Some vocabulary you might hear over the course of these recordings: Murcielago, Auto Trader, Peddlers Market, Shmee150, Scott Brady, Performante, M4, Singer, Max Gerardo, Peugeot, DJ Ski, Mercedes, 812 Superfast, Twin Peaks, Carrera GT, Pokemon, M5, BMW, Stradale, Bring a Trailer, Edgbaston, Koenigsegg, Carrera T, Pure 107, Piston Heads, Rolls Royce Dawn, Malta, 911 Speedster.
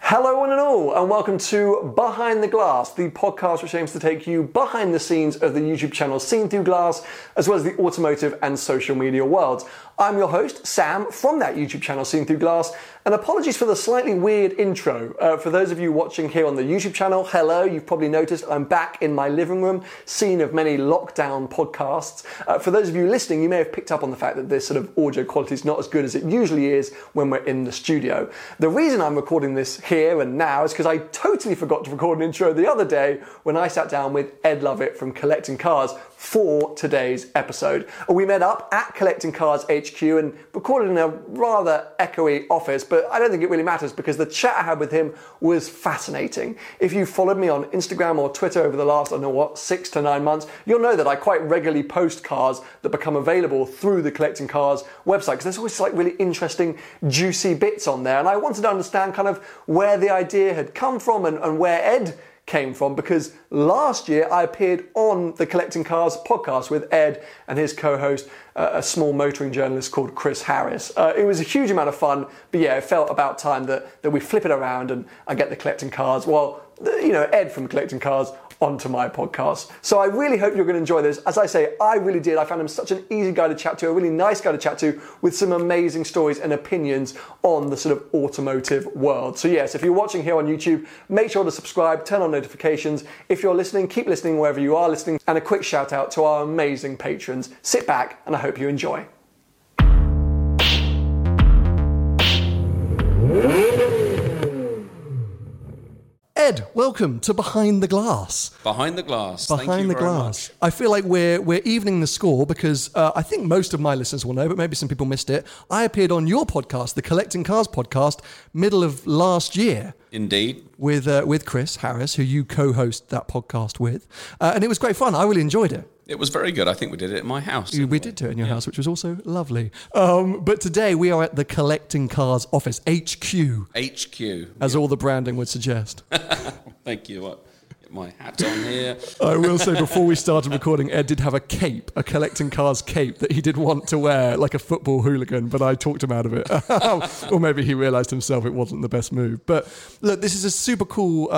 Hello one and all, and welcome to Behind the Glass, the podcast which aims to take you behind the scenes of the YouTube channel Seen Through Glass, as well as the automotive and social media worlds. I'm your host, Sam, from that YouTube channel Seen Through Glass, and apologies for the slightly weird intro. For those of you watching here on the YouTube channel, hello, you've probably noticed I'm back in my living room, scene of many lockdown podcasts. For those of you listening, you may have picked up on the fact that this sort of audio quality is not as good as it usually is when we're in the studio. The reason I'm recording this here and now is because I totally forgot to record an intro the other day when I sat down with Ed Lovett from Collecting Cars for today's episode. We met up at Collecting Cars HQ and recorded in a rather echoey office, but I don't think it really matters because the chat I had with him was fascinating. If you followed me on Instagram or Twitter over the last, 6 to 9 months, you'll know that I quite regularly post cars that become available through the Collecting Cars website, because there's always like really interesting, juicy bits on there. And I wanted to understand kind of where the idea had come from and where Ed came from, because last year I appeared on the Collecting Cars podcast with Ed and his co-host, a small motoring journalist called Chris Harris. It was a huge amount of fun, but yeah, it felt about time that we flip it around and I get the Collecting Cars, Ed from Collecting Cars onto my podcast. So I really hope you're going to enjoy this. As I say, I really did. I found him such an easy guy to chat to, a really nice guy to chat to, with some amazing stories and opinions on the sort of automotive world. So yes, if you're watching here on YouTube, make sure to subscribe, turn on notifications. If you're listening, keep listening wherever you are listening. And a quick shout out to our amazing patrons. Sit back and I hope you enjoy. Ed, welcome to Behind the Glass. Behind the Glass. Thank you very much. I feel like we're evening the score because I think most of my listeners will know, but maybe some people missed it. I appeared on your podcast, the Collecting Cars podcast, middle of last year. Indeed. With Chris Harris, who you co-host that podcast with. And it was great fun. I really enjoyed it. It was very good. I think we did it at my house. We did do it in your house, which was also lovely. But today we are at the Collecting Cars office, HQ. All the branding would suggest. Thank you. I'll get my hat on here. I will say, before we started recording, Ed did have a cape, a Collecting Cars cape that he did want to wear, like a football hooligan, but I talked him out of it. Or maybe he realised himself it wasn't the best move. But look, this is a super cool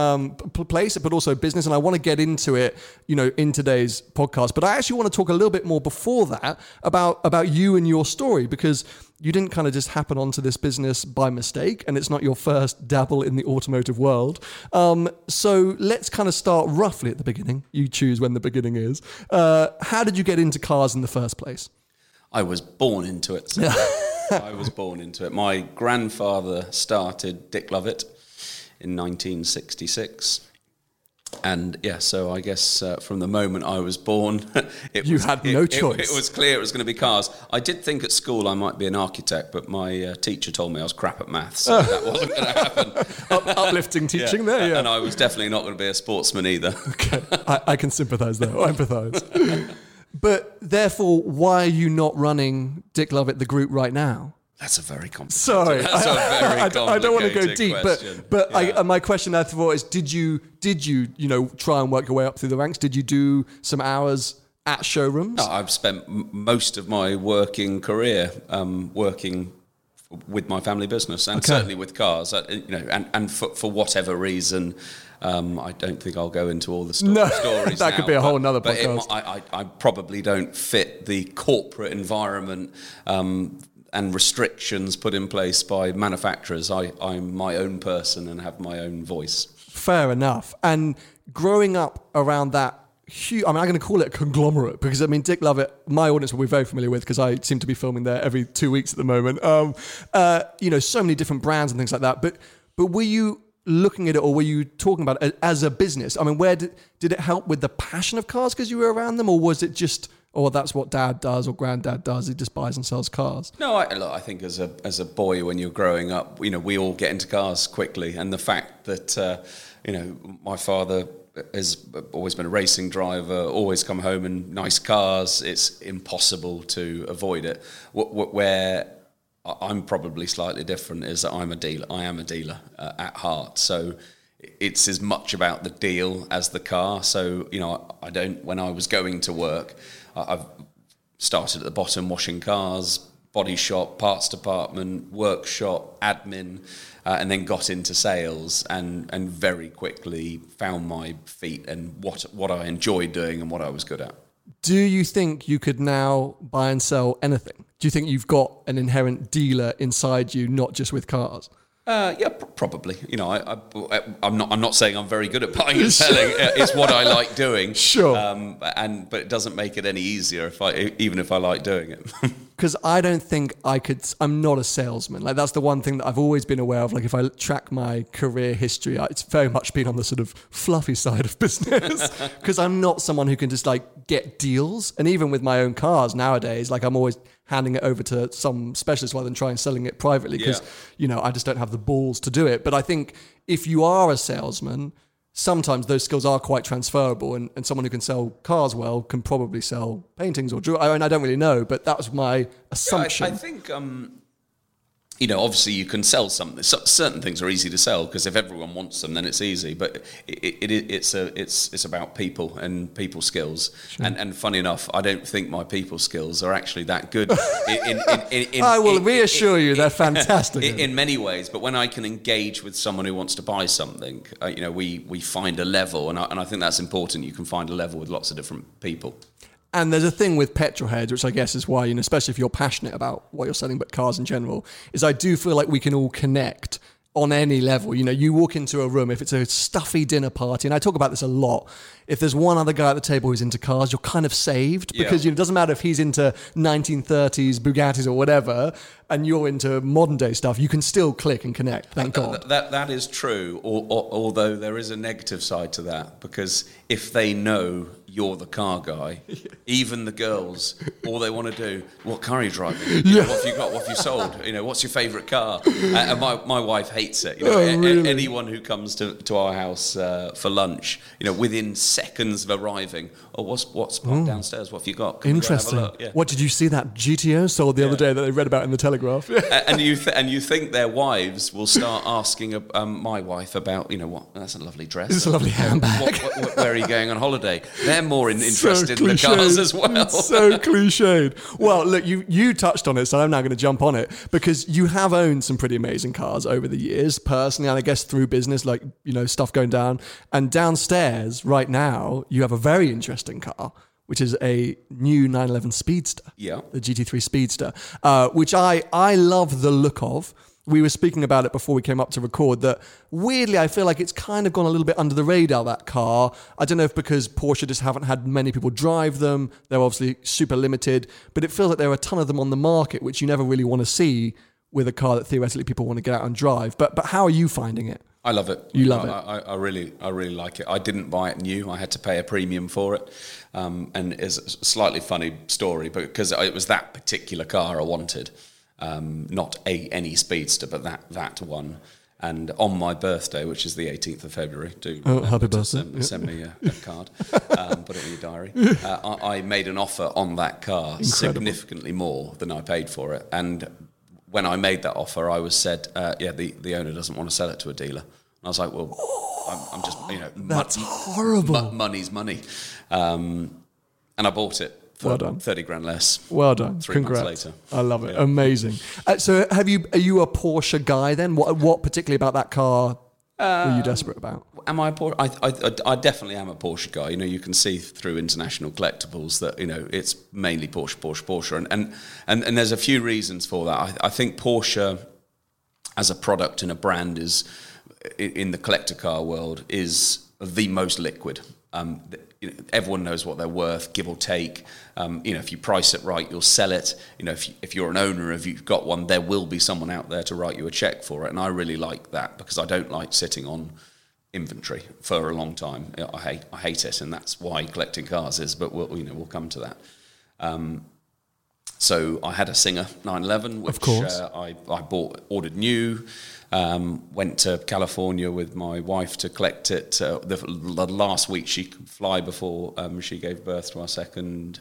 place, but also business, and I want to get into it, in today's podcast. But I actually want to talk a little bit more before that about you and your story, because you didn't kind of just happen onto this business by mistake, and it's not your first dabble in the automotive world. So let's kind of start roughly at the beginning. You choose when the beginning is. How did you get into cars in the first place? I was born into it. My grandfather started Dick Lovett in 1966. And yeah, so I guess from the moment I was born, you had no choice. It was clear it was going to be cars. I did think at school I might be an architect, but my teacher told me I was crap at maths, so that wasn't going to happen. Uplifting teaching there. And I was definitely not going to be a sportsman either. Okay, I can sympathise there, or empathise. But therefore, why are you not running Dick Lovett, the group, right now? That's a very complicated. Sorry, I don't want to go deep, but yeah. My question I thought is: did you try and work your way up through the ranks? Did you do some hours at showrooms? No, I've spent most of my working career working with my family business, and certainly with cars. And for whatever reason, I don't think I'll go into all the stories. That could be a whole another podcast. But I probably don't fit the corporate environment. And restrictions put in place by manufacturers. I'm my own person and have my own voice. Fair enough. And growing up around that huge, I'm going to call it a conglomerate because, Dick Lovett, my audience will be very familiar with because I seem to be filming there every 2 weeks at the moment. So many different brands and things like that. But were you looking at it or were you talking about it as a business? Where did it help with the passion of cars because you were around them, or was it just... Or that's what dad does or granddad does. He just buys and sells cars. No, I think as a boy when you're growing up, we all get into cars quickly. And the fact that, my father has always been a racing driver, always come home in nice cars, it's impossible to avoid it. Where I'm probably slightly different is that I am a dealer at heart. So... it's as much about the deal as the car. So, when I was going to work, I've started at the bottom washing cars, body shop, parts department, workshop, admin, and then got into sales and very quickly found my feet and what I enjoyed doing and what I was good at. Do you think you could now buy and sell anything? Do you think you've got an inherent dealer inside you, not just with cars? Probably. I'm not saying I'm very good at buying and selling. It's what I like doing. Sure. But it doesn't make it any easier even if I like doing it. Because I don't think I could. I'm not a salesman. Like, that's the one thing that I've always been aware of. Like, if I track my career history, it's very much been on the sort of fluffy side of business. Because I'm not someone who can just get deals. And even with my own cars nowadays, I'm always handing it over to some specialist rather than trying selling it privately. Because I just don't have the balls to do it. But I think if you are a salesman, sometimes those skills are quite transferable, and someone who can sell cars well can probably sell paintings or draw. I don't really know, but that was my assumption. I think, obviously you can sell something. Certain things are easy to sell because if everyone wants them, then it's easy. But it's about people and people skills. Sure. And funny enough, I don't think my people skills are actually that good. I will reassure you, they're fantastic in many ways. But when I can engage with someone who wants to buy something, we find a level, and I think that's important. You can find a level with lots of different people. And there's a thing with petrol heads, which I guess is why, especially if you're passionate about what you're selling, but cars in general, is I do feel like we can all connect on any level. You walk into a room, if it's a stuffy dinner party, and I talk about this a lot, if there's one other guy at the table who's into cars, you're kind of saved because it doesn't matter if he's into 1930s Bugattis or whatever, and you're into modern day stuff, you can still click and connect, thank God. That is true, although there is a negative side to that, because if they know you're the car guy, even the girls, all they want to do, what car are you driving? What have you got? What have you sold? What's your favourite car? And my wife hates it. Really? Anyone who comes to our house for lunch, within seconds of arriving, what's downstairs? What have you got? Interesting. What did you see that GTO sold the other day that they read about in the Telegraph? and you think their wives will start asking my wife about what? That's a lovely dress. It's a lovely handbag. What, where are you going on holiday? They're more interested in the cars as well. It's so cliched. Well, look, you touched on it, so I'm now going to jump on it because you have owned some pretty amazing cars over the years, personally, and I guess through business, stuff going down. And downstairs right now, you have a very interesting car, which is a new 911 Speedster, the GT3 Speedster, which I love the look of. We were speaking about it before we came up to record that weirdly, I feel like it's kind of gone a little bit under the radar, that car. I don't know if because Porsche just haven't had many people drive them. They're obviously super limited, but it feels like there are a ton of them on the market, which you never really want to see with a car that theoretically people want to get out and drive. But how are you finding it? I love it. You love it. I really like it. I didn't buy it new. I had to pay a premium for it. And it's a slightly funny story, but because it was that particular car I wanted. Not any Speedster, but that one. And on my birthday, which is the 18th of February, happy birthday! Send me a card, put it in your diary. I made an offer on that car significantly more than I paid for it, and when I made that offer, I was said, the owner doesn't want to sell it to a dealer. And I was like, well, I'm just, that's horrible. Money's money. And I bought it. Well done. 30 grand less. Well done. Congrats. 3 months later. I love it. Yeah. Amazing. So are you a Porsche guy then? What particularly about that car were you desperate about? Am I a Porsche? I definitely am a Porsche guy. You know, you can see through International Collectibles that, you know, it's mainly Porsche. And there's a few reasons for that. I think Porsche as a product and a brand is, in the collector car world, is the most liquid. Everyone knows what they're worth, give or take. If you price it right, you'll sell it. If you're an owner, if you've got one, there will be someone out there to write you a check for it. And I really like that because I don't like sitting on inventory for a long time. I hate it, and that's why collecting cars is. But we'll come to that. So I had a Singer 911, which I ordered new. Went to California with my wife to collect it. The last week she could fly before she gave birth to our second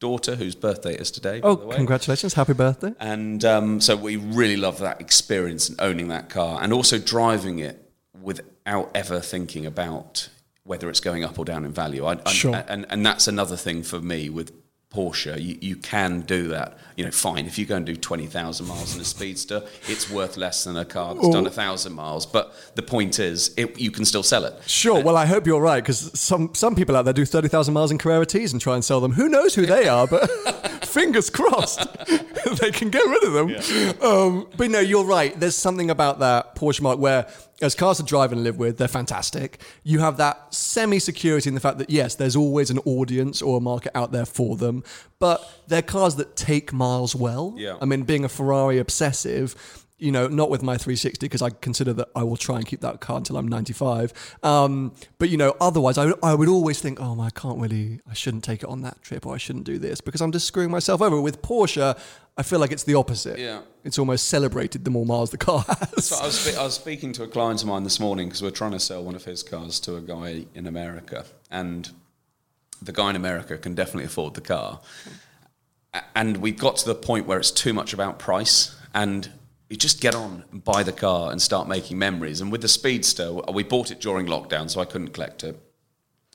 daughter, whose birthday is today. Oh, by the way. Congratulations. Happy birthday. And so we really loved that experience and owning that car and also driving it without ever thinking about whether it's going up or down in value. And that's another thing for me with Porsche, you can do that. Fine, if you go and do 20,000 miles in a Speedster, it's worth less than a car that's done 1,000 miles. But the point is, you can still sell it. Sure. Well, I hope you're right, because some people out there do 30,000 miles in Carrera T's and try and sell them. Who knows who they are, but fingers crossed they can get rid of them. Yeah. But no, you're right. There's something about that Porsche mark where, as cars to drive and live with, they're fantastic. You have that semi-security in the fact that, yes, there's always an audience or a market out there for them, but they're cars that take miles well. Yeah. I mean, being a Ferrari obsessive, not with my 360, because I consider that I will try and keep that car until I'm 95. But, otherwise, I would always think, I shouldn't take it on that trip, or I shouldn't do this, because I'm just screwing myself over. With Porsche, I feel like it's the opposite. Yeah. It's almost celebrated the more miles the car has. So I was speaking to a client of mine this morning because we're trying to sell one of his cars to a guy in America. And the guy in America can definitely afford the car. And we've got to the point where it's too much about price. And you just get on and buy the car and start making memories. And with the Speedster, we bought it during lockdown, so I couldn't collect it.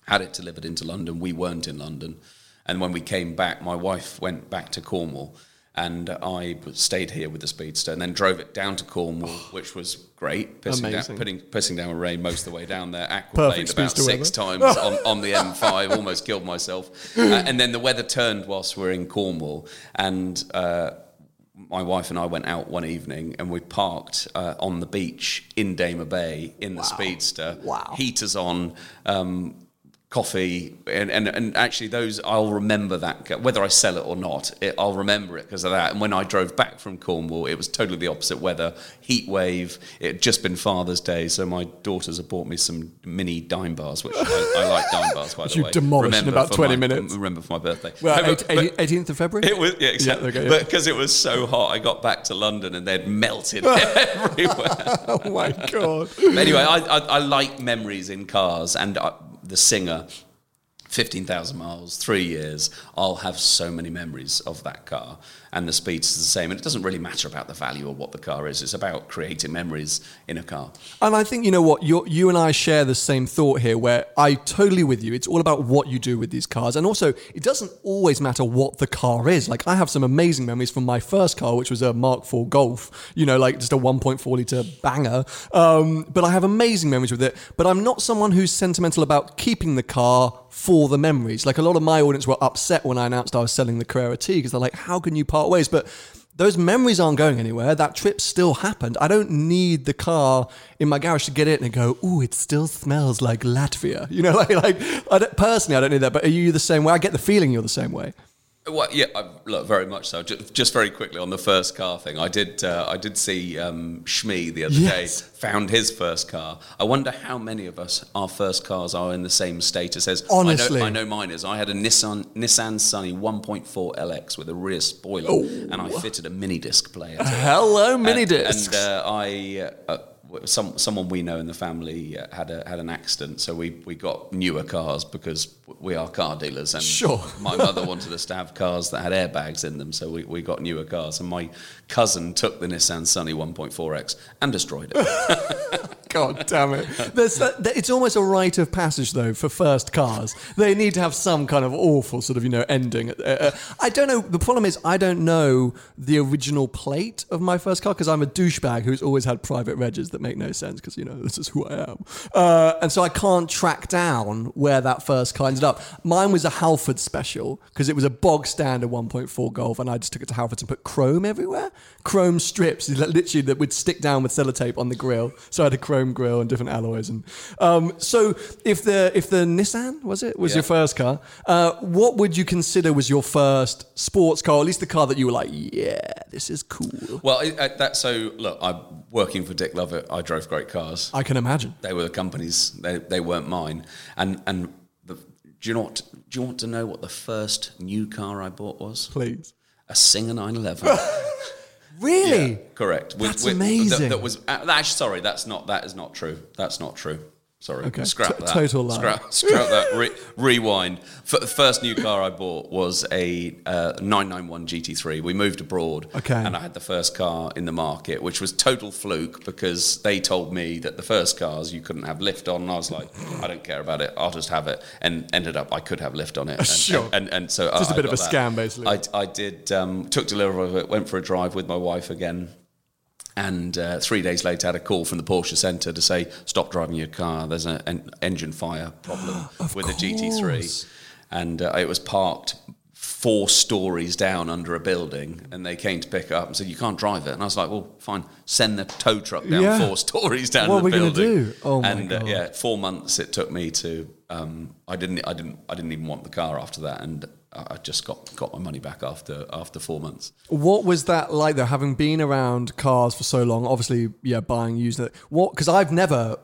Had it delivered into London. We weren't in London. And when we came back, my wife went back to Cornwall. And I stayed here with the Speedster and then drove it down to Cornwall, which was great. Pissing down with rain most of the way down there. Aquaplaned about six times on the M5, almost killed myself. And then the weather turned whilst we were in Cornwall. And my wife and I went out one evening and we parked on the beach in Damer Bay in the Speedster. Wow. Heaters on. Coffee and actually those, I'll remember that, whether I sell it or not, I'll remember it because of that. And when I drove back from Cornwall, it was totally the opposite weather, heat wave. It had just been Father's Day, so my daughters have bought me some mini dime bars, which I like dime bars, by the way. You demolished in about 20 minutes. Remember for my birthday. Well, 18th of February? It was, yeah, exactly. Yeah, because it was so hot, I got back to London and they'd melted everywhere. Oh my God. Anyway, I like memories in cars, and the Singer, 15,000 miles, 3 years, I'll have so many memories of that car. And the Speed's the same. And it doesn't really matter about the value or what the car is. It's about creating memories in a car. And I think, you know what, you and I share the same thought here, where I totally with you. It's all about what you do with these cars. And also, it doesn't always matter what the car is. Like, I have some amazing memories from my first car, which was a Mark IV Golf, just a 1.4 litre banger. But I have amazing memories with it. But I'm not someone who's sentimental about keeping the car for the memories. Like, a lot of my audience were upset when I announced I was selling the Carrera T, because they're like, how can you part ways? But those memories aren't going anywhere. That trip still happened. I don't need the car in my garage to get it and go, ooh, it still smells like Latvia. Personally, I don't need that. But are you the same way? I get the feeling you're the same way. Well, yeah, look, very much so. Just very quickly on the first car thing, I did see Shmee the other day, found his first car. I wonder how many of us, our first cars are in the same status as. Honestly, I know mine is. I had a Nissan Sunny 1.4 LX with a rear spoiler, and I fitted a mini disc player. Hello, mini discs. And I someone we know in the family had an accident, so we got newer cars because we are car dealers, and sure. My mother wanted us to have cars that had airbags in them, so we got newer cars, and my cousin took the Nissan Sunny 1.4X and destroyed it. God damn it. It's almost a rite of passage, though, for first cars. They need to have some kind of awful sort of, ending. I don't know. The problem is I don't know the original plate of my first car because I'm a douchebag who's always had private regs that make no sense because, this is who I am. And so I can't track down where that first car ended up. Mine was a Halford special because it was a bog standard 1.4 Golf, and I just took it to Halford and put chrome everywhere. Chrome strips, literally, that would stick down with sellotape on the grill. So I had a chrome grill and different alloys, and so if the Nissan was your first car, what would you consider was your first sports car, or at least the car that you were like, yeah, this is cool? Well, I'm working for Dick Lovett. I drove great cars. I can imagine they were the company's. They weren't mine. And do you want to know what the first new car I bought was? Please, a Singer 911. Really? Yeah, correct. That's amazing. That's not true. Sorry. Okay. Scrap that. Total lie. Scrap that. Rewind. The first new car I bought was a 991 GT3. We moved abroad, and I had the first car in the market, which was total fluke because they told me that the first cars you couldn't have lift on, and I was like, I don't care about it. I'll just have it. And ended up I could have lift on it. Sure. And so just a bit of a scam, basically. I did took delivery of it, went for a drive with my wife again. And 3 days later, I had a call from the Porsche Centre to say, stop driving your car. There's an engine fire problem with the GT3. And it was parked 4 stories down under a building. And they came to pick it up and said, you can't drive it. And I was like, well, fine. Send the tow truck down 4 stories down the building. What are we going to do? Oh, my God. 4 months it took me to... I didn't even want the car after that. And I just got my money back after 4 months. What was that like, though, having been around cars for so long? Obviously, buying used. Because I've never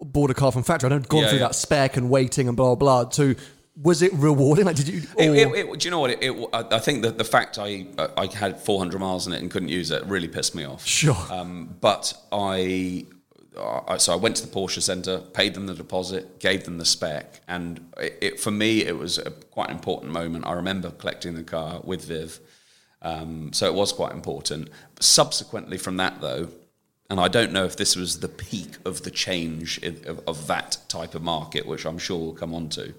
bought a car from factory. I don't gone through that spec and waiting and blah, blah. So was it rewarding? Like, did you? Do you know what? I think that the fact I had 400 miles in it and couldn't use it really pissed me off. Sure. So I went to the Porsche Centre, paid them the deposit, gave them the spec, and for me it was quite an important moment. I remember collecting the car with Viv, so it was quite important. Subsequently from that, though, and I don't know if this was the peak of the change of that type of market, which I'm sure we'll come on to,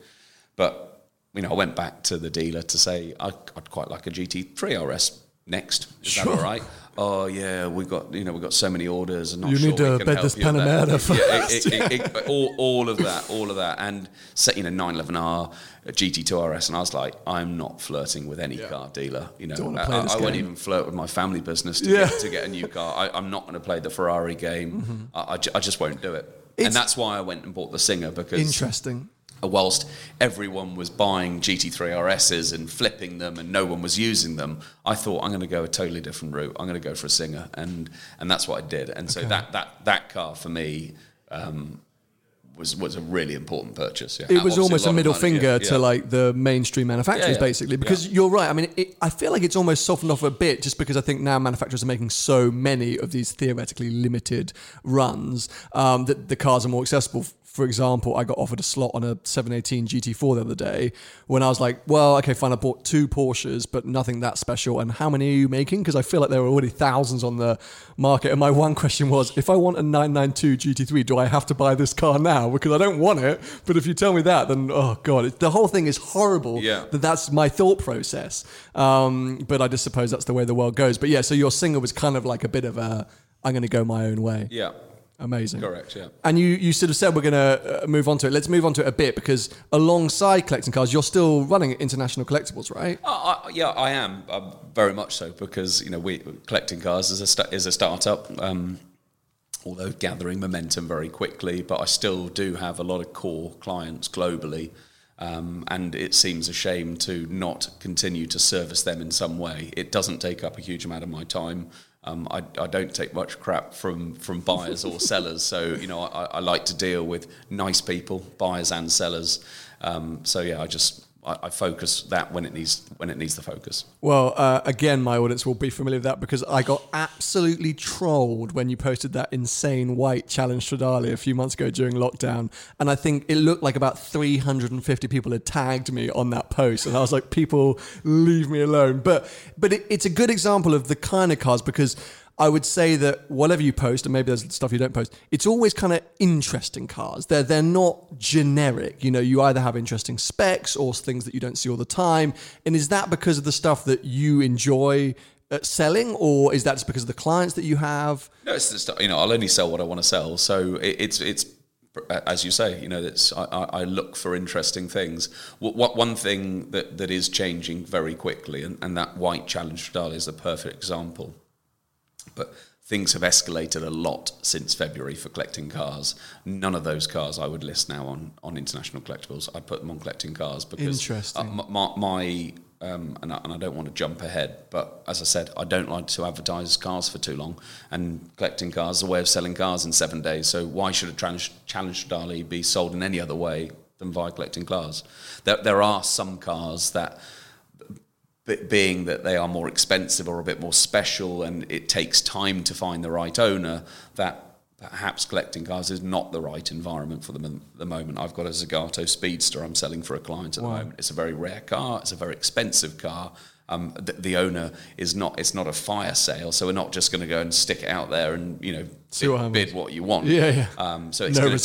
but I went back to the dealer to say, I'd quite like a GT3 RS next. Is that all right? Oh yeah, we got so many orders, and we can help you. You need to bed this Panamera first. All of that, and so, 911R, GT2 RS, and I was like, I'm not flirting with any car dealer. I won't even flirt with my family business to get a new car. I'm not going to play the Ferrari game. Mm-hmm. I just won't do it, and that's why I went and bought the Singer, because interesting. Whilst everyone was buying GT3 RSs and flipping them and no one was using them, I thought, I'm going to go a totally different route. I'm going to go for a Singer. And that's what I did. And so that car for me was a really important purchase. Yeah. It was almost a middle finger to like the mainstream manufacturers, basically, because you're right. I mean, I feel like it's almost softened off a bit, just because I think now manufacturers are making so many of these theoretically limited runs that the cars are more accessible. For example, I got offered a slot on a 718 GT4 the other day when I was like, well, okay, fine, I bought 2 Porsches, but nothing that special. And how many are you making? Because I feel like there were already thousands on the market. And my one question was, if I want a 992 GT3, do I have to buy this car now? Because I don't want it. But if you tell me that, then, oh, God, the whole thing is horrible. Yeah. That's my thought process. But I just suppose that's the way the world goes. But yeah, so your Singer was kind of like a bit of a, I'm going to go my own way. Yeah. Amazing. Correct, yeah. And you sort of said we're going to move on to it. Let's move on to it a bit, because alongside collecting cars, you're still running international collectibles, right? I am. Very much so, because, we collecting cars is a startup, although gathering momentum very quickly. But I still do have a lot of core clients globally. And it seems a shame to not continue to service them in some way. It doesn't take up a huge amount of my time. I don't take much crap from buyers or sellers, so I like to deal with nice people, buyers and sellers. So I just I focus that when it needs the focus. Well, again, my audience will be familiar with that because I got absolutely trolled when you posted that insane white challenge Stradale a few months ago during lockdown. And I think it looked like about 350 people had tagged me on that post. And I was like, people, leave me alone. But it's a good example of the kind of cars, because I would say that whatever you post, and maybe there's stuff you don't post, it's always kind of interesting cars. They're not generic. You know, you either have interesting specs or things that you don't see all the time. And is that because of the stuff that you enjoy selling, or is that just because of the clients that you have? No, it's the stuff. You know, I'll only sell what I want to sell. So it's as you say, you know, that's I look for interesting things. What one thing that is changing very quickly, and that white challenge Stradale is the perfect example. But things have escalated a lot since February for Collecting Cars. None of those cars I would list now on International Collectibles. I put them on Collecting Cars because and I don't want to jump ahead, but as I said, I don't like to advertise cars for too long, and Collecting Cars is a way of selling cars in 7 days. So why should a Challenge Stradale be sold in any other way than via Collecting Cars? There are some cars that, being that they are more expensive or a bit more special and it takes time to find the right owner, that perhaps Collecting Cars is not the right environment for them at the moment. I've got a Zagato Speedster I'm selling for a client at the moment. It's a very rare car. It's a very expensive car. The owner is not, it's not a fire sale, so we're not just going to go and stick it out there and, you know, bid what you want. Yeah. So it's going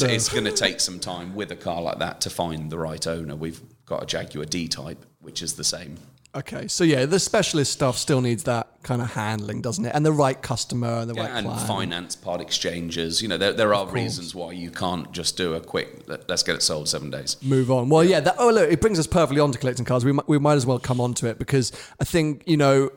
to take some time with a car like that to find the right owner. We've got a Jaguar D-Type, which is the same. Okay, so yeah, the specialist stuff still needs that kind of handling, doesn't it? And the right customer and the right client. And finance, part exchanges. You know, there are reasons why you can't just do a quick, let's get it sold 7 days. Move on. Well, yeah, look, it brings us perfectly on to Collecting Cars. We might as well come on to it, because I think, you know,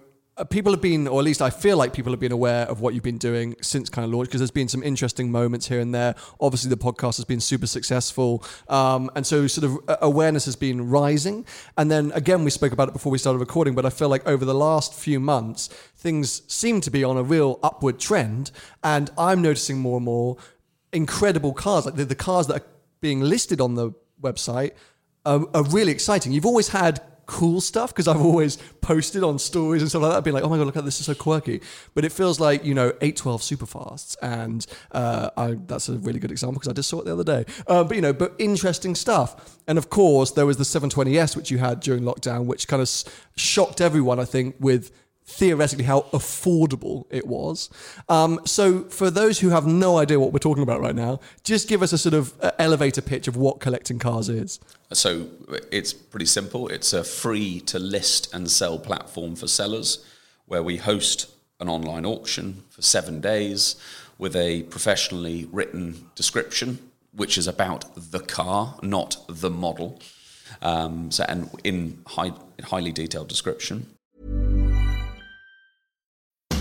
people have been, or at least I feel like people have been aware of what you've been doing since kind of launch, because there's been some interesting moments here and there. Obviously, the podcast has been super successful. And so sort of awareness has been rising. And then again, we spoke about it before we started recording, but I feel like over the last few months, things seem to be on a real upward trend. And I'm noticing more and more incredible cars, like the cars that are being listed on the website are really exciting. You've always had cool stuff, because I've always posted on stories and stuff like that, being like, oh my god, look at this, is so quirky. But it feels like, you know, 812 superfasts, and that's a really good example because I just saw it the other day. But you know, but interesting stuff. And of course, there was the 720S which you had during lockdown, which kind of shocked everyone, I think, with theoretically how affordable it was. So for those who have no idea what we're talking about right now, just give us a sort of elevator pitch of what Collecting Cars is. So it's pretty simple. It's a free to list and sell platform for sellers where we host an online auction for 7 days with a professionally written description, which is about the car, not the model. And in highly detailed description.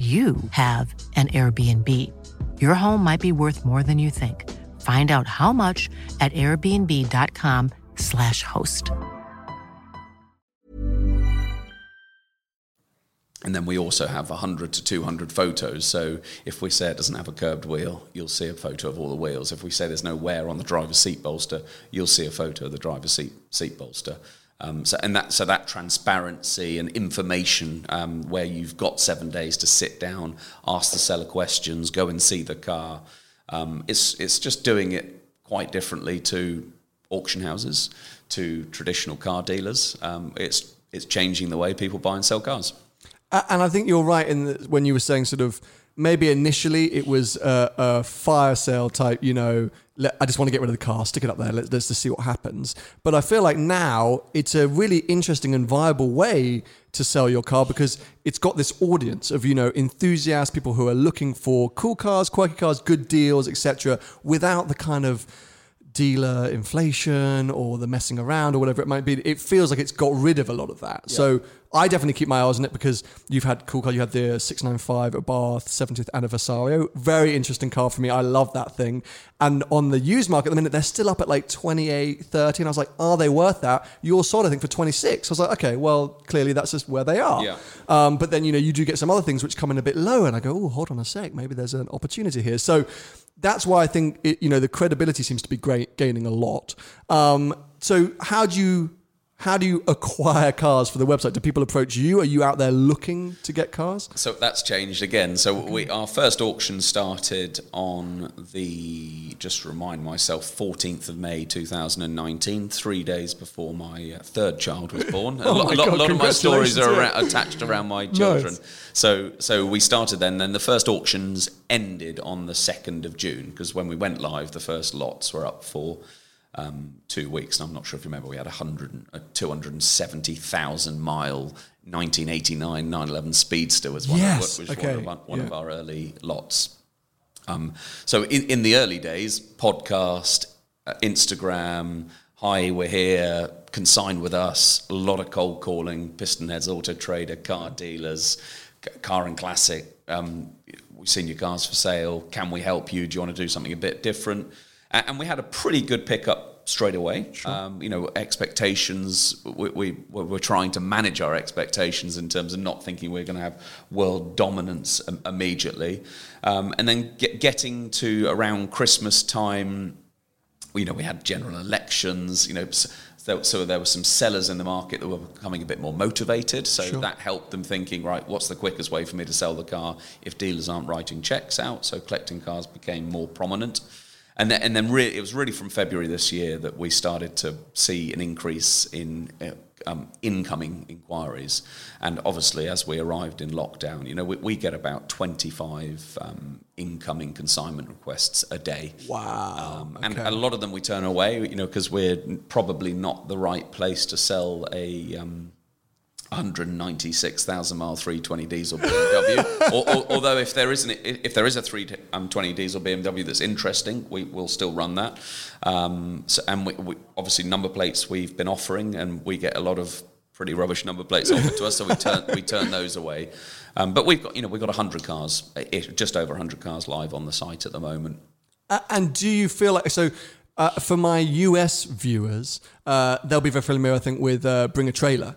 you have an Airbnb. Your home might be worth more than you think. Find out how much at airbnb.com/host. And then we also have 100 to 200 photos. So if we say it doesn't have a curved wheel, you'll see a photo of all the wheels. If we say there's no wear on the driver's seat bolster, you'll see a photo of the driver's seat bolster. So that transparency and information, where you've got 7 days to sit down, ask the seller questions, go and see the car. It's just doing it quite differently to auction houses, to traditional car dealers. It's changing the way people buy and sell cars. And I think you're right in that when you were saying sort of maybe initially it was a fire sale type, you know, I just want to get rid of the car, stick it up there, let's just see what happens. But I feel like now it's a really interesting and viable way to sell your car because it's got this audience of, you know, enthusiasts, people who are looking for cool cars, quirky cars, good deals, etc., without the kind of dealer inflation or the messing around or whatever it might be. It feels like it's got rid of a lot of that. Yeah. So I definitely keep my eyes on it because you've had cool car. You had the 695 at Bath, 70th anniversario. Very interesting car for me. I love that thing. And on the used market at the minute, they're still up at like 28, 30. And I was like, are they worth that? You sold, I think, for 26. I was like, okay, well, clearly that's just where they are. Yeah. But then, you know, you do get some other things which come in a bit lower. And I go, oh, hold on a sec. Maybe there's an opportunity here. So that's why I think, it, you know, the credibility seems to be gaining a lot. So how do you acquire cars for the website? Do people approach you? Are you out there looking to get cars? So that's changed again. So our first auction started on the, just remind myself, 14th of May 2019, 3 days before my third child was born. A lot of my stories are attached around my children. Nice. So we started then. Then the first auctions ended on the 2nd of June because when we went live, the first lots were up for 2 weeks, and I'm not sure if you remember, we had 270,000 mile 1989 911 Speedster was one, yes. Of our early lots. So in the early days, podcast, Instagram, hi, we're here, consign with us, a lot of cold calling, piston heads, Auto Trader, car dealers, car and classic. We've seen your cars for sale. Can we help you? Do you want to do something a bit different? And we had a pretty good pickup straight away. Sure. Expectations, we're trying to manage our expectations in terms of not thinking we're going to have world dominance immediately. And then getting to around Christmas time, you know, we had general elections, you know, so there were some sellers in the market that were becoming a bit more motivated. So sure. That helped them thinking, right, what's the quickest way for me to sell the car if dealers aren't writing checks out? So collecting cars became more prominent. And then it was really from February this year that we started to see an increase in incoming inquiries. And obviously, as we arrived in lockdown, you know, we get about 25 incoming consignment requests a day. Wow. And a lot of them we turn away, you know, because we're probably not the right place to sell a 196,000 mile 320 diesel BMW. Although if there is a 320 diesel BMW that's interesting, we will still run that. So we obviously number plates we've been offering, and we get a lot of pretty rubbish number plates offered to us, so we turn those away. But we've got 100 cars, just over 100 cars live on the site at the moment. And do you feel like so? For my US viewers, they'll be very familiar, I think, with Bring a Trailer.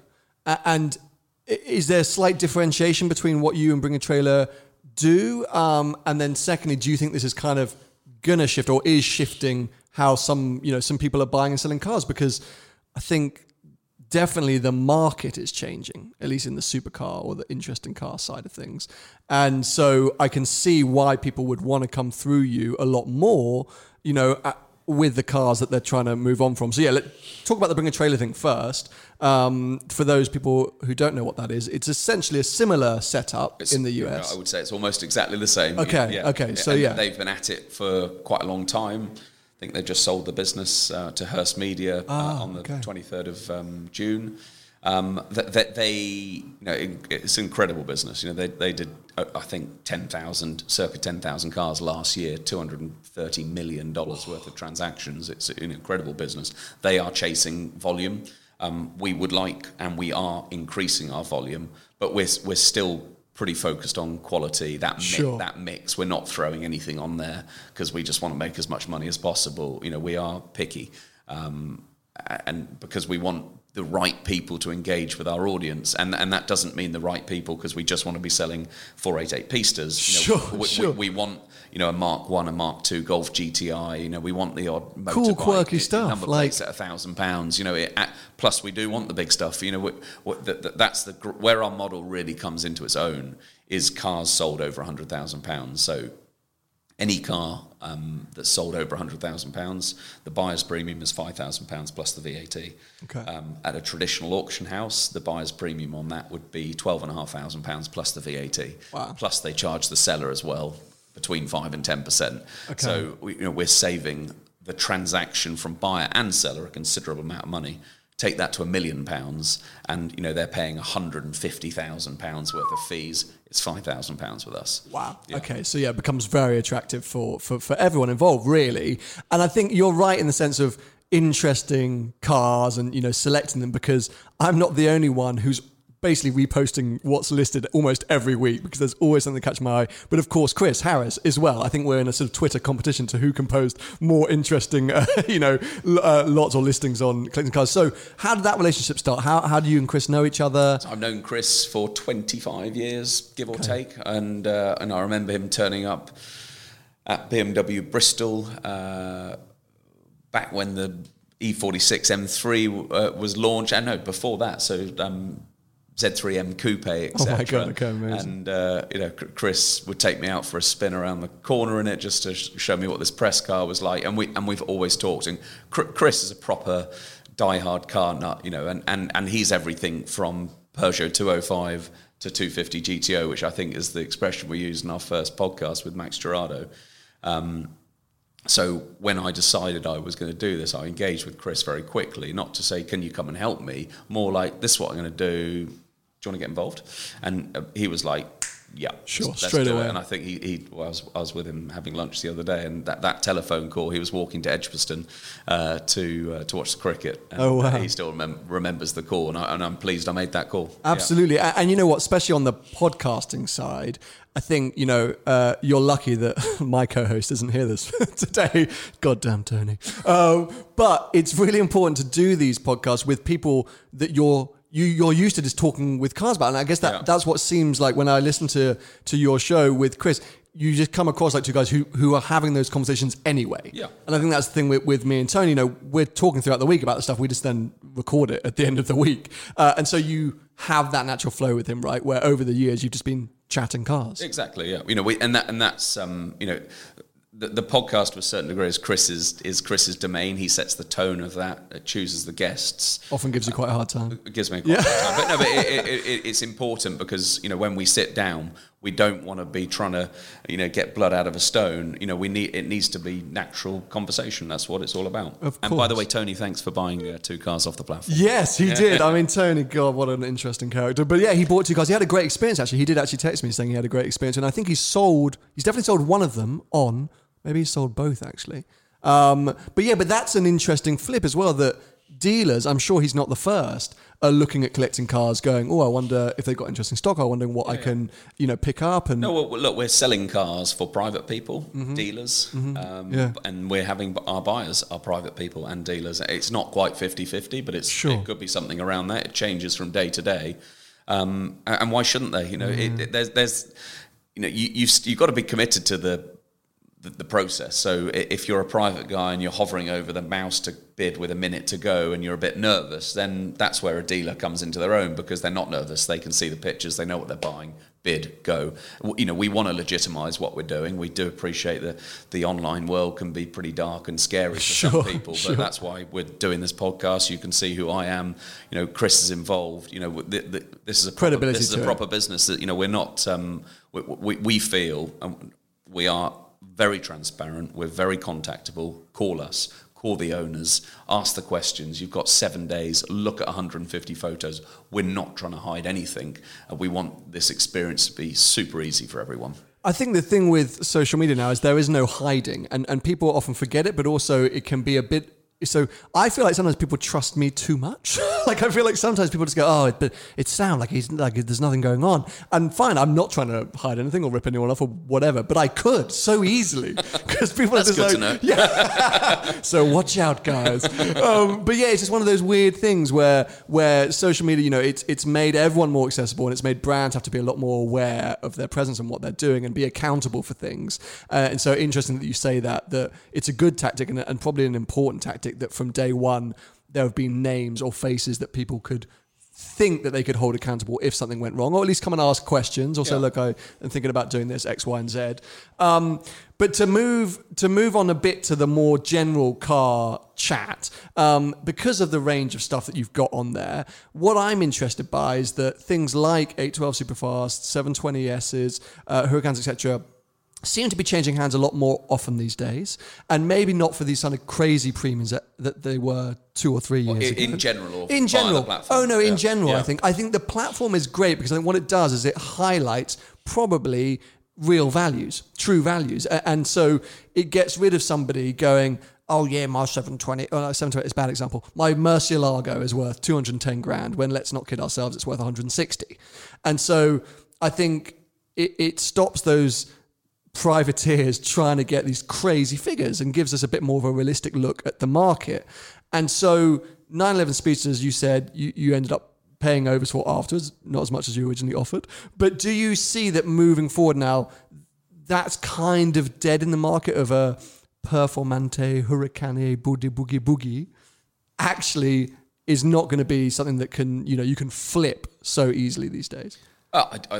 And is there a slight differentiation between what you and Bring a Trailer do? And then secondly, do you think this is kind of going to shift or is shifting how some people are buying and selling cars? Because I think definitely the market is changing, at least in the supercar or the interesting car side of things. And so I can see why people would want to come through you a lot more, you know, with the cars that they're trying to move on from. So yeah, let's talk about the Bring a Trailer thing first. For those people who don't know what that is, it's essentially a similar setup in the US. I would say it's almost exactly the same. Okay. So and they've been at it for quite a long time. I think they've just sold the business to Hearst Media on the 23rd of June. It's an incredible business. You know, they did, I think, circa 10,000 cars last year, $230 million worth of transactions. It's an incredible business. They are chasing volume. We would like, and we are increasing our volume, but we're still pretty focused on quality, that mix. We're not throwing anything on there because we just want to make as much money as possible. You know, we are picky. And because we want the right people to engage with our audience. And that doesn't mean the right people because we just want to be selling 488 Peasters. You know, we want, you know, a Mark 1, a Mark 2 Golf GTI. You know, we want the odd motorbike. Cool, quirky stuff. Number plates at £1,000. You know, plus we do want the big stuff. You know, that's where our model really comes into its own is cars sold over £100,000. So any car that's sold over £100,000, the buyer's premium is £5,000 plus the VAT. Okay. At a traditional auction house, the buyer's premium on that would be £12,500 plus the VAT. Wow. Plus they charge the seller as well between 5 and 10%. Okay. So we're saving the transaction from buyer and seller a considerable amount of money. Take that to £1 million, and they're paying £150,000 worth of fees. It's £5,000 with us. Wow. Yeah. Okay. So it becomes very attractive for everyone involved, really. And I think you're right in the sense of interesting cars and selecting them, because I'm not the only one who's basically reposting what's listed almost every week, because there's always something to catch my eye. But of course, Chris Harris as well. I think we're in a sort of Twitter competition to who composed more interesting, lots or listings on Collecting Cars. So how did that relationship start? How do you and Chris know each other? So I've known Chris for 25 years, give or take. And I remember him turning up at BMW Bristol back when the E46 M3 was launched. And no, before that. So, Z3M Coupe, etc. Oh my God, okay, amazing. And, Chris would take me out for a spin around the corner in it just to show me what this press car was like. And we've always talked. And Chris is a proper diehard car nut, and he's everything from Peugeot 205 to 250 GTO, which I think is the expression we used in our first podcast with Max Gerardo. So when I decided I was going to do this, I engaged with Chris very quickly, not to say, can you come and help me? More like, this is what I'm going to do. Do you want to get involved? And he was like, yeah, sure, let's do it. And I think I was with him having lunch the other day, and that telephone call, he was walking to Edgbaston to watch the cricket. And he still remembers the call, and I'm pleased I made that call. Absolutely. Yeah. And you know what, especially on the podcasting side, I think, you're lucky that my co-host isn't here this today. Goddamn Tony. But it's really important to do these podcasts with people that you're used to just talking with cars about. And I guess that's what seems like when I listen to your show with Chris, you just come across like two guys who are having those conversations anyway. Yeah. And I think that's the thing with me and Tony, we're talking throughout the week about the stuff. We just then record it at the end of the week. And so you have that natural flow with him, right? Where over the years, you've just been chatting cars. Exactly. Yeah. The podcast to a certain degree is Chris's domain. He sets the tone of that, chooses the guests. Often gives you quite a hard time. It gives me a hard time. But it's important because, when we sit down, we don't want to be trying to, get blood out of a stone. It needs to be natural conversation. That's what it's all about. And by the way, Tony, thanks for buying two cars off the platform. Yes, he did. I mean, Tony, God, what an interesting character. But yeah, he bought two cars. He had a great experience, actually. He did actually text me saying he had a great experience. And I think he's definitely sold one of them on, maybe he sold both, actually. But that's an interesting flip as well, that dealers, I'm sure he's not the first, are looking at Collecting Cars going, I wonder if they've got interesting stock. I'm wondering what I can, pick up. And no, well, look, we're selling cars for private people, mm-hmm. dealers, mm-hmm. And we're having our buyers are private people and dealers. It's not quite 50-50, but it could be something around that. It changes from day to day. And why shouldn't they? You've got to be committed to the process. So if you're a private guy and you're hovering over the mouse to bid with a minute to go and you're a bit nervous, then that's where a dealer comes into their own, because they're not nervous. They can see the pictures. They know what they're buying. Bid, go. We want to legitimize what we're doing. We do appreciate that the online world can be pretty dark and scary for some people, but that's why we're doing this podcast. You can see who I am. Chris is involved. This is a proper, business that, we're not, we feel we are very transparent. We're very contactable. Call us. Call the owners. Ask the questions. You've got 7 days. Look at 150 photos. We're not trying to hide anything. We want this experience to be super easy for everyone. I think the thing with social media now is there is no hiding, and people often forget it, but also it can be a bit So I feel like sometimes people trust me too much. Like I feel like sometimes people just go, oh, but it sounds like he's like there's nothing going on. And fine, I'm not trying to hide anything or rip anyone off or whatever, but I could so easily because people are just like, that's good to know. Yeah. So watch out, guys. But yeah, it's just one of those weird things where social media, you know, it's made everyone more accessible and it's made brands have to be a lot more aware of their presence and what they're doing and be accountable for things. And so interesting that you say that it's a good tactic and probably an important tactic. That from day one there have been names or faces that people could think that they could hold accountable if something went wrong, or at least come and ask questions or say, look, I am thinking about doing this X, Y, and Z. But to move on a bit to the more general car chat, because of the range of stuff that you've got on there, what I'm interested by is that things like 812 Superfast, 720Ss, Huracans, etc., seem to be changing hands a lot more often these days, and maybe not for these kind of crazy premiums that they were 2 or 3 years ago. In general. In general. I think the platform is great because I think what it does is it highlights probably real values, true values. And so it gets rid of somebody going, oh yeah, my 720 is a bad example. My Murcielago is worth 210 grand when, let's not kid ourselves, it's worth 160. And so I think it stops those privateers trying to get these crazy figures and gives us a bit more of a realistic look at the market. And so 911 Speedsters, you said you ended up paying overs for afterwards, not as much as you originally offered. But do you see that moving forward now, that's kind of dead in the market of a Performante, Huracane, Boogie, actually is not going to be something that can, you know, you can flip so easily these days?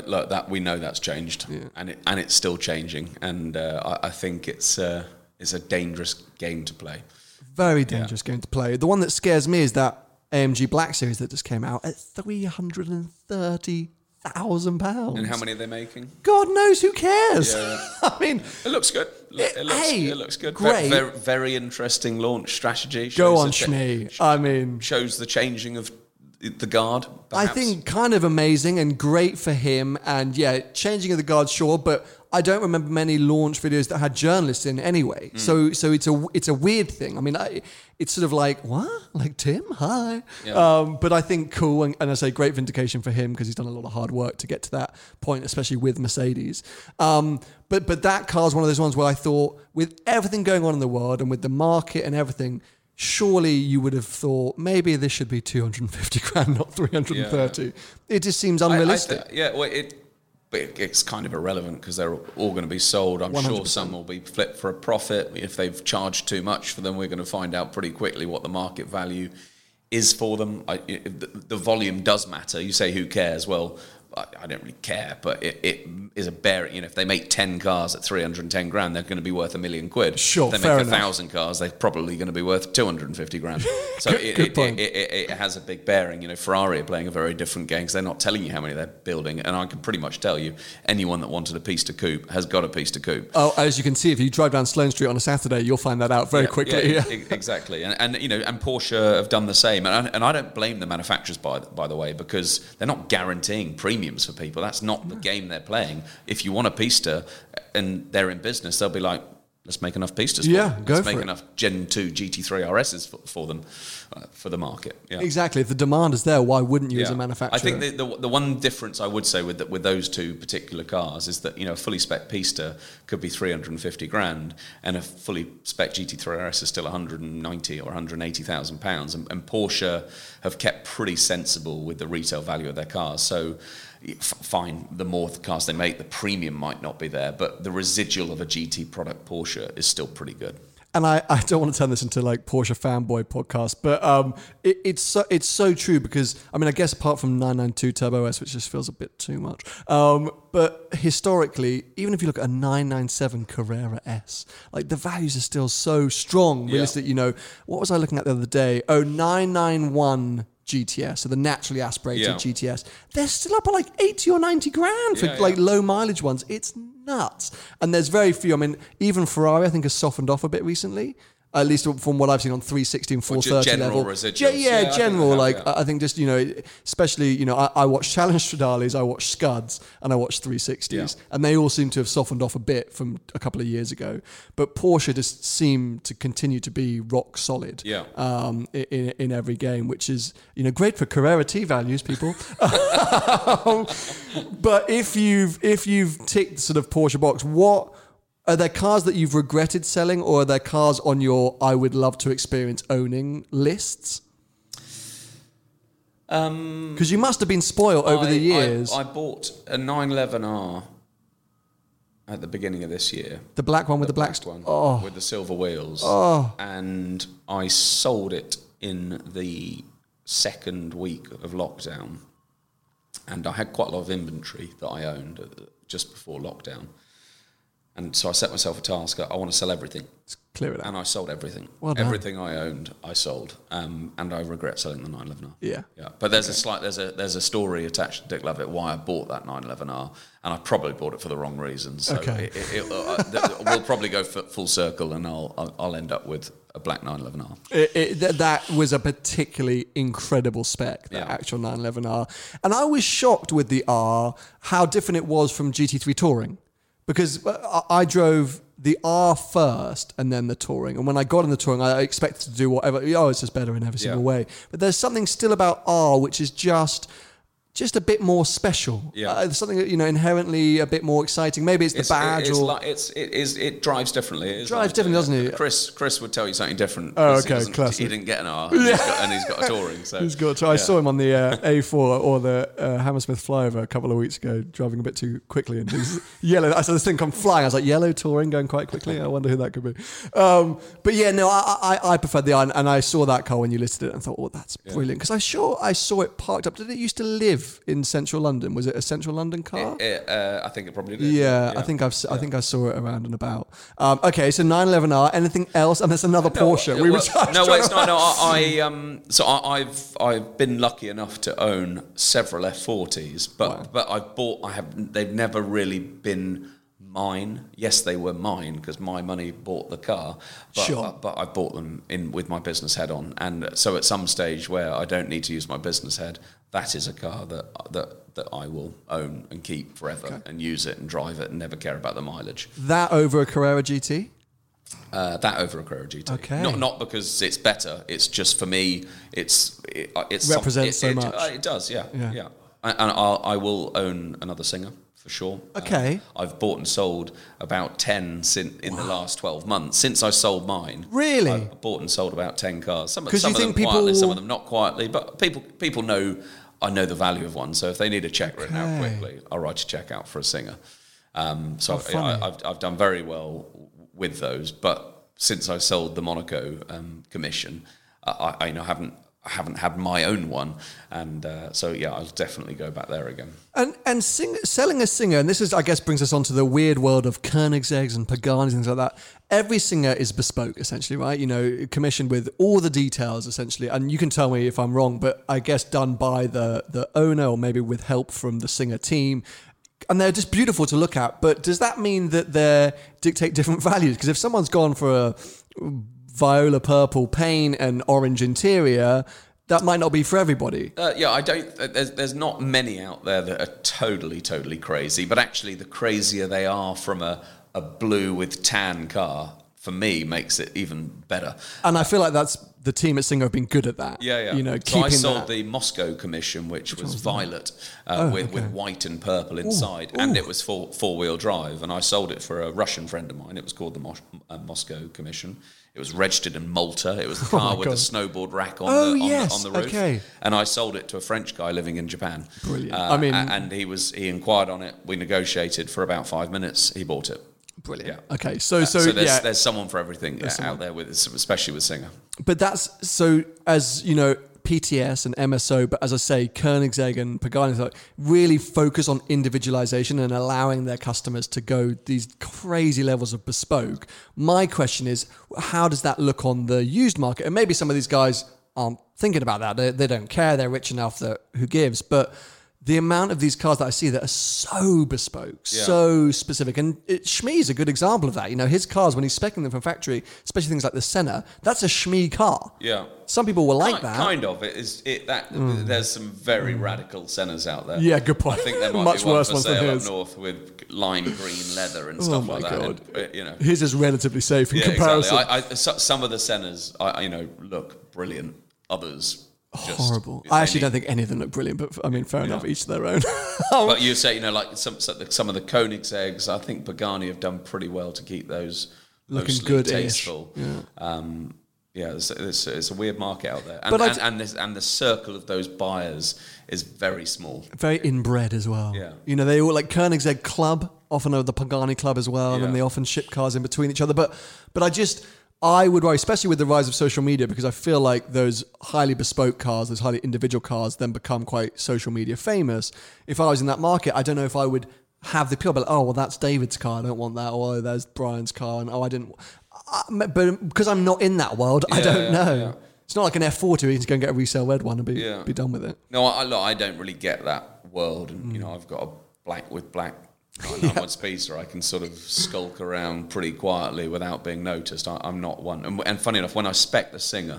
Look, that we know that's changed, and it's still changing, and I think it's a dangerous game to play. Very dangerous game to play. The one that scares me is that AMG Black Series that just came out at £330,000. And how many are they making? God knows. Who cares? Yeah. I mean, it looks good. It looks good. Great. Very, very interesting launch strategy. Go on, Shmee. I mean, shows the changing of the guard, perhaps. I think kind of amazing and great for him. And yeah, changing of the guard, sure, but I don't remember many launch videos that had journalists in anyway. Mm. So it's a weird thing. I mean, it's sort of like, what? Like, Tim, hi. Yeah. But I think cool. And I say great vindication for him because he's done a lot of hard work to get to that point, especially with Mercedes. But that car's one of those ones where I thought, with everything going on in the world and with the market and everything, surely you would have thought maybe this should be 250 grand, not 330. Yeah. It just seems unrealistic. It's kind of irrelevant because they're all going to be sold. I'm 100%. Sure some will be flipped for a profit. If they've charged too much for them, we're going to find out pretty quickly what the market value is for them. The volume does matter. You say, who cares? Well, I don't really care, but it is a bear. You know, if they make 10 cars at 310 grand, they're going to be worth £1 million. Sure, if they make 1,000 cars, they're probably going to be worth 250 grand. So it has a big bearing. You know, Ferrari are playing a very different game because they're not telling you how many they're building. And I can pretty much tell you, anyone that wanted a piece to coupe has got a piece to coupe. Oh, as you can see, if you drive down Sloane Street on a Saturday, you'll find that out very quickly. Yeah, exactly. And, you know, and Porsche have done the same. And I don't blame the manufacturers, by the way, because they're not guaranteeing premiums for people. That's not the game they're playing. If you want a Speedster and they're in business, they'll be like, let's make enough Speedsters. Yeah, go for it. Let's make enough Gen 2 GT3 RSs for them, for the market. Yeah. Exactly. If the demand is there, why wouldn't you as a manufacturer? I think the one difference I would say with those two particular cars is that, you know, a fully spec Speedster could be 350 grand and a fully spec GT3 RS is still 190 or 180,000 pounds. And Porsche have kept pretty sensible with the retail value of their cars. So fine, the more the cars they make, the premium might not be there, but the residual of a GT product Porsche is still pretty good. And I don't want to turn this into like Porsche fanboy podcast, but it's so true because, I mean, I guess apart from 992 Turbo S, which just feels a bit too much, but historically, even if you look at a 997 Carrera S, like the values are still so strong. Realistic, you know, what was I looking at the other day? 991 GTS, so the naturally aspirated GTS, they're still up at like 80 or 90 grand for like low mileage ones. It's nuts. And there's very few. I mean, even Ferrari, I think, has softened off a bit recently. at least from what I've seen on 360 and 430 general level. Yeah, general. I think just, you know, especially, you know, I watch Challenge Stradales, I watch Scuds, and I watch 360s. Yeah. And they all seem to have softened off a bit from a couple of years ago. But Porsche just seem to continue to be rock solid in every game, which is, you know, great for Carrera T values, people. But if you've ticked sort of Porsche box, what... Are there cars that you've regretted selling, or are there cars on your I would love to experience owning lists? Because you must have been spoiled over the years. I bought a 911R at the beginning of this year. The black one with the black... one with the silver wheels. Oh. And I sold it in the second week of lockdown. And I had quite a lot of inventory that I owned just before lockdown. And so I set myself a task. I want to sell everything. Let's clear it out. And I sold everything. Well done. Everything I owned, I sold. And I regret selling the 911R. Yeah. But there's a story attached to Dick Lovett why I bought that 911R, and I probably bought it for the wrong reasons. So we'll probably go full circle, and I'll end up with a black 911R. That was a particularly incredible spec, the actual 911R, and I was shocked with the R how different it was from GT3 Touring. Because I drove the R first and then the Touring. And when I got in the Touring, I expected to do whatever. Oh, it's just better in every single way. But there's something still about R which is just a bit more special. Yeah. Something, you know, inherently a bit more exciting. Maybe it's the badge. It drives differently. It drives differently, doesn't it? Chris would tell you something different. Oh, okay, classic. He didn't get an R, and he's got a Touring. So. He's got. I saw him on the A4 or the Hammersmith flyover a couple of weeks ago, driving a bit too quickly, and he's yellow. I saw this thing come flying. I was like, yellow Touring going quite quickly. I wonder who that could be. But yeah, no, I preferred the R, and I saw that car when you listed it and thought, oh, that's brilliant. Because I saw it parked up. Did it used to live in central London? Was it a central London car? I think it probably did. Yeah, I think I saw it around and about. Okay, so 911R. Anything else? And there's another Porsche. I've been lucky enough to own several F40s, but they've never really been mine. Yes, they were mine because my money bought the car. But I bought them in with my business head on, and so at some stage where I don't need to use my business head, that is a car that I will own and keep forever and use it and drive it and never care about the mileage. That over a Carrera GT? Okay. Not because it's better. It's just for me. It represents so much. It does. Yeah. And I will own another Singer. For sure. Okay. I've bought and sold about 10 in the last 12 months since I sold mine. Really? I've bought and sold about 10 cars. Some of them quietly, some of them not quietly, but people know I know the value of one. So if they need a check written out quickly, I'll write a check out for a Singer. I've done very well with those, but since I sold the Monaco commission, I haven't had my own one, and so I'll definitely go back there again. And selling a Singer, and this is, I guess, brings us on to the weird world of Koenigseggs and Paganis and things like that. Every Singer is bespoke, essentially, right? You know, commissioned with all the details, essentially. And you can tell me if I'm wrong, but I guess done by the owner, or maybe with help from the Singer team. And they're just beautiful to look at. But does that mean that they dictate different values? Because if someone's gone for a viola purple paint and orange interior, that might not be for everybody. There's not many out there that are totally crazy, but actually the crazier they are from a blue with tan car, for me, makes it even better. And I feel like that's the team at Singer have been good at that. Yeah. You know, so I sold the Moscow commission, which was violet with white and purple inside, and it was four-wheel drive, and I sold it for a Russian friend of mine. It was called the Moscow commission. It was registered in Malta. It was the car with a snowboard rack on the roof. Okay. And I sold it to a French guy living in Japan. Brilliant. And he inquired on it. We negotiated for about 5 minutes. He bought it. Brilliant. Yeah. Okay. So there's someone for everything out there, especially with Singer. But that's, so as you know, PTS and MSO, but as I say, Koenigsegg and Pagani really focus on individualization and allowing their customers to go these crazy levels of bespoke. My question is, how does that look on the used market? And maybe some of these guys aren't thinking about that. They don't care. They're rich enough that who gives? But the amount of these cars that I see that are so bespoke, so specific. And Shmee's a good example of that. You know, his cars, when he's speccing them from factory, especially things like the Senna, that's a Shmee car. Yeah. Some people will like that. Kind of. There's some very radical Sennas out there. Yeah, good point. I think there might much be one worse for ones sale than his. Up north with lime green leather and stuff like that. God. And, you know, his is relatively safe in comparison. Exactly. Some of the Sennas, look brilliant. Others... horrible. I actually don't think any of them look brilliant, but I mean, fair enough, each to their own. But you say, like some of the Koenigseggs, I think Pagani have done pretty well to keep those looking good, tasteful. Yeah, it's a weird market out there, and the circle of those buyers is very small, very inbred as well. Yeah, they all like Koenigsegg Club, often are the Pagani Club as well, and they often ship cars in between each other. But I would worry, especially with the rise of social media, because I feel like those highly bespoke cars, those highly individual cars, then become quite social media famous. If I was in that market, I don't know if I would have the appeal. But that's David's car, I don't want that. Or there's Brian's car, and but because I'm not in that world, I don't know. Yeah. It's not like an F40 where you can go and get a resale red one and be done with it. No, I don't really get that world, and I've got a black with black. 911 Speedster, I can sort of skulk around pretty quietly without being noticed. I'm not one. And funny enough, when I spec'd the Singer,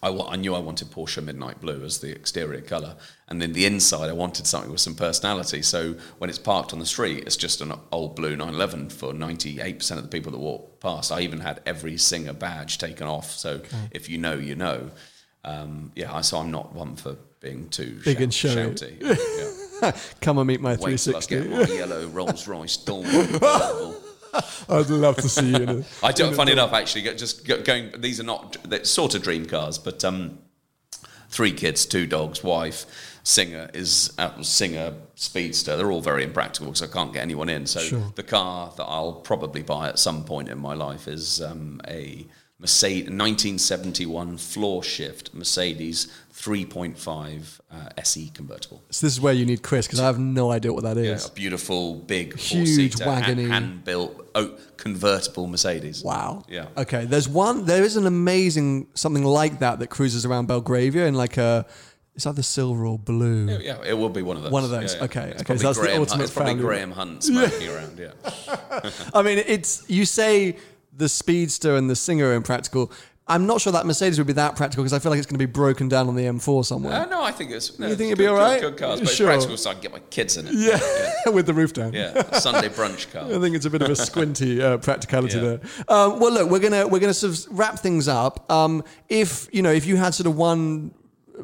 I knew I wanted Porsche Midnight Blue as the exterior colour. And then the inside, I wanted something with some personality. So when it's parked on the street, it's just an old blue 911 for 98% of the people that walk past. I even had every Singer badge taken off. So if you know, you know. So I'm not one for being too big and shouty. Come and meet my 360. Wait till I get my yellow Rolls Royce Dawn. I'd love to see you. I don't. Funny enough, actually, just going. These are not sort of dream cars, but 3 kids, 2 dogs, wife. Singer is Singer Speedster. They're all very impractical because I can't get anyone in. So the car that I'll probably buy at some point in my life is a Mercedes 1971 floor shift Mercedes 3.5 SE convertible. So this is where you need Chris, because I have no idea what that is. Yeah, a beautiful, big, huge, wagony, hand-built convertible Mercedes. Wow. Yeah. Okay. There is an amazing something like that cruises around Belgravia in like a. It's either silver or blue. Yeah, it will be one of those. One of those. Yeah, yeah. Okay. It's so that's the ultimate. It's probably Graham Hunt's making around. Yeah. I mean, you say. The Speedster and the Singer are impractical. I'm not sure that Mercedes would be that practical because I feel like it's going to be broken down on the M4 somewhere. No, I think it's... you think it'd be all right? Good cars, but it's practical so I can get my kids in it. Yeah. With the roof down. Yeah, Sunday brunch car. I think it's a bit of a squinty practicality there. Well, look, we're going to sort of wrap things up. If you had sort of one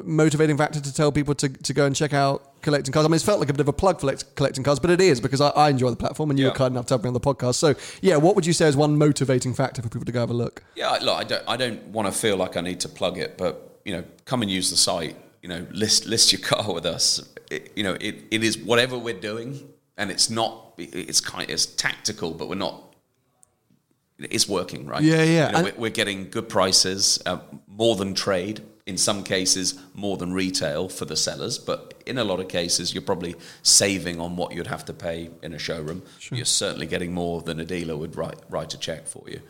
motivating factor to tell people to go and check out Collecting Cars. I mean, it's felt like a bit of a plug for Collecting Cars, but it is because I enjoy the platform and you were kind enough to have me on the podcast. So, what would you say is one motivating factor for people to go have a look? Yeah, look, I don't want to feel like I need to plug it, but, come and use the site, list your car with us. It is whatever we're doing and it's tactical, but we're not, it's working, right? Yeah, yeah. We're getting good prices, more than trade. In some cases, more than retail for the sellers, but in a lot of cases, you're probably saving on what you'd have to pay in a showroom. Sure. You're certainly getting more than a dealer would write a check for you,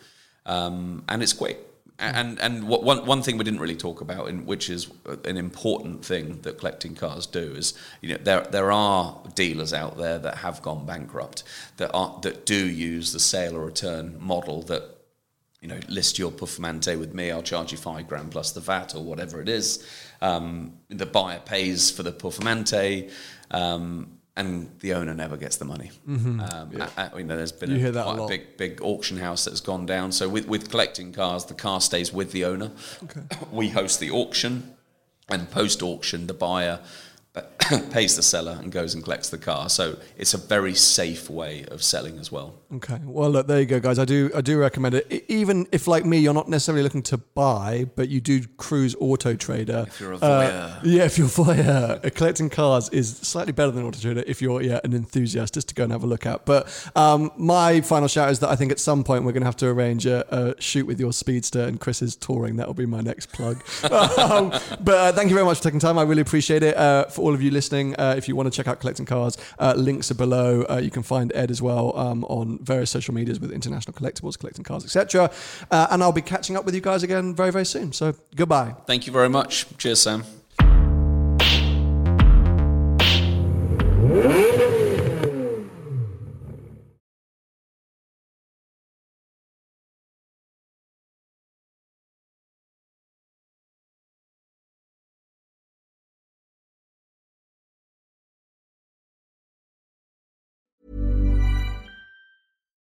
and it's quick. And one thing we didn't really talk about, which is an important thing that Collecting Cars do, is there are dealers out there that have gone bankrupt that do use the sale or return model that. List your Performante with me, I'll charge you $5,000 plus the VAT or whatever it is. The buyer pays for the Performante, and the owner never gets the money. Mm-hmm. There's been a big auction house that's gone down. So with Collecting Cars, the car stays with the owner. Okay. We host the auction, and post-auction, the buyer pays the seller and goes and collects the car. So it's a very safe way of selling as well. Okay. Well, look, there you go, guys. I do recommend it. Even if, like me, you're not necessarily looking to buy, but you do cruise Auto Trader. If you're a voyeur. If you're a voyeur. Collecting Cars is slightly better than Auto Trader if you're an enthusiast, just to go and have a look at. But my final shout is that I think at some point we're going to have to arrange a shoot with your Speedster and Chris's Touring. That'll be my next plug. But thank you very much for taking time. I really appreciate it. For all of you listening, if you want to check out Collecting Cars, links are below. You can find Ed as well on various social medias with International Collectibles, Collecting Cars, etc. And I'll be catching up with you guys again very, very soon. So goodbye. Thank you very much. Cheers, Sam.